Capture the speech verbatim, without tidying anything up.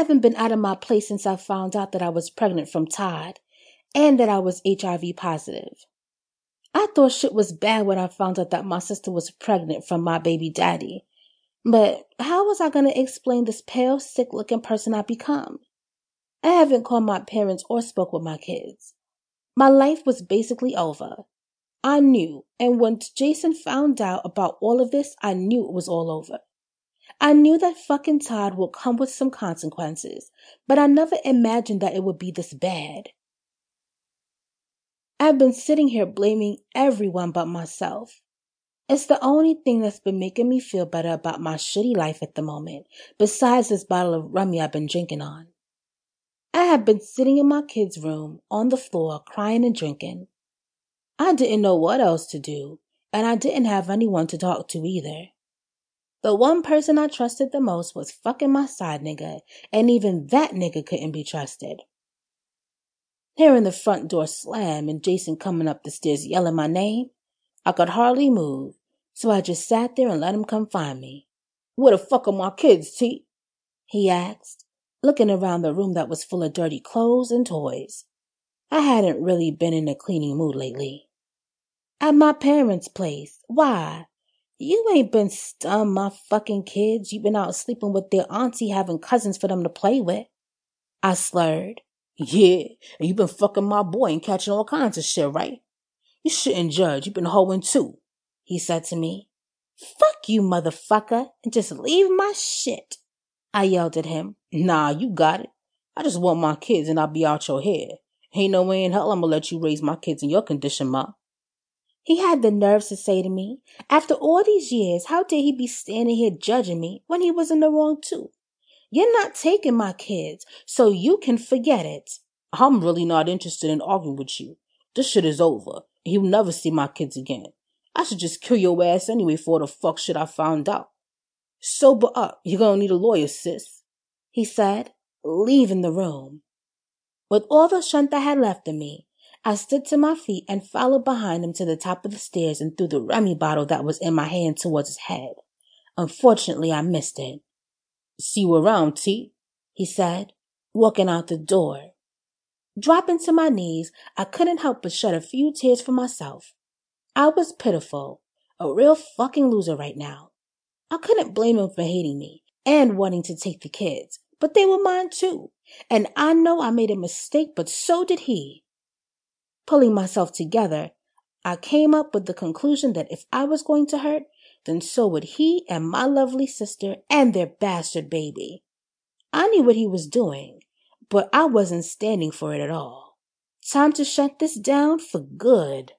haven't been out of my place since I found out that I was pregnant from Todd and that I was H I V positive. I thought shit was bad when I found out that my sister was pregnant from my baby daddy. But how was I going to explain this pale, sick-looking person I become? I haven't called my parents or spoke with my kids. My life was basically over. I knew, and when Jason found out about all of this, I knew it was all over. I knew that fucking Todd would come with some consequences, but I never imagined that it would be this bad. I've been sitting here blaming everyone but myself. It's the only thing that's been making me feel better about my shitty life at the moment, besides this bottle of rummy I've been drinking on. I have been sitting in my kids' room, on the floor, crying and drinking. I didn't know what else to do, and I didn't have anyone to talk to either. The one person I trusted the most was fucking my side nigga, and even that nigga couldn't be trusted. Hearing the front door slam and Jason coming up the stairs yelling my name, I could hardly move, so I just sat there and let him come find me. "Where the fuck are my kids, T?" he asked, looking around the room that was full of dirty clothes and toys. I hadn't really been in a cleaning mood lately. "At my parents' place. Why? You ain't been stunned my fucking kids. You've been out sleeping with their auntie having cousins for them to play with," I slurred. "Yeah, and you been fucking my boy and catching all kinds of shit, right? You shouldn't judge. You've been hoeing too," he said to me. "Fuck you, motherfucker, and just leave my shit," I yelled at him. "Nah, you got it. I just want my kids and I'll be out your head. Ain't no way in hell I'm gonna let you raise my kids in your condition, ma." He had the nerves to say to me, after all these years, how dare he be standing here judging me when he was in the wrong too? "You're not taking my kids, so you can forget it." "I'm really not interested in arguing with you. This shit is over. You'll never see my kids again. I should just kill your ass anyway for all the fuck shit I found out. Sober up. You're gonna need a lawyer, sis," he said, leaving the room. With all the strength that had left in me, I stood to my feet and followed behind him to the top of the stairs and threw the Remy bottle that was in my hand towards his head. Unfortunately, I missed it. "See you around, T," he said, walking out the door. Dropping to my knees, I couldn't help but shed a few tears for myself. I was pitiful, a real fucking loser right now. I couldn't blame him for hating me and wanting to take the kids, but they were mine too. And I know I made a mistake, but so did he. Pulling myself together, I came up with the conclusion that if I was going to hurt, then so would he and my lovely sister and their bastard baby. I knew what he was doing, but I wasn't standing for it at all. Time to shut this down for good.